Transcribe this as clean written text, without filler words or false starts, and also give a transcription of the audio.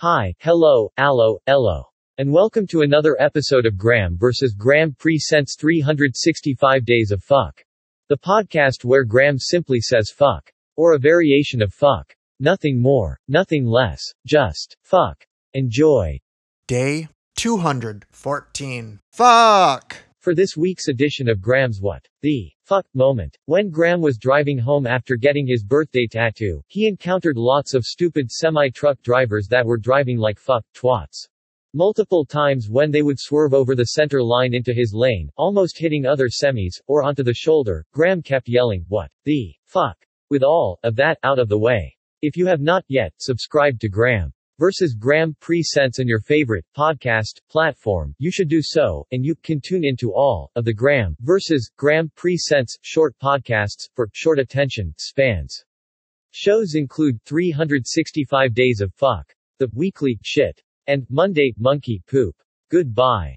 Hi, hello, allo, ello. And welcome to another episode of Graham vs. Graham Presents 365 Days of Fuck. The podcast where Graham simply says fuck. Or a variation of fuck. Nothing more, nothing less, just fuck. Enjoy. Day 214. Fuck! For this week's edition of Graham's what-the-fuck moment, when Graham was driving home after getting his birthday tattoo, he encountered lots of stupid semi-truck drivers that were driving like fuck twats. Multiple times when they would swerve over the center line into his lane, almost hitting other semis, or onto the shoulder, Graham kept yelling, "What the fuck?" With all of that out of the way. If you have not yet, subscribed to Graham versus Graham Presents in your favorite podcast platform, you should do so, and you can tune into all of the Graham versus Graham Presents short podcasts for short attention spans. Shows include 365 Days of Fuck, the weekly shit, and Monday Monkey Poop. Goodbye.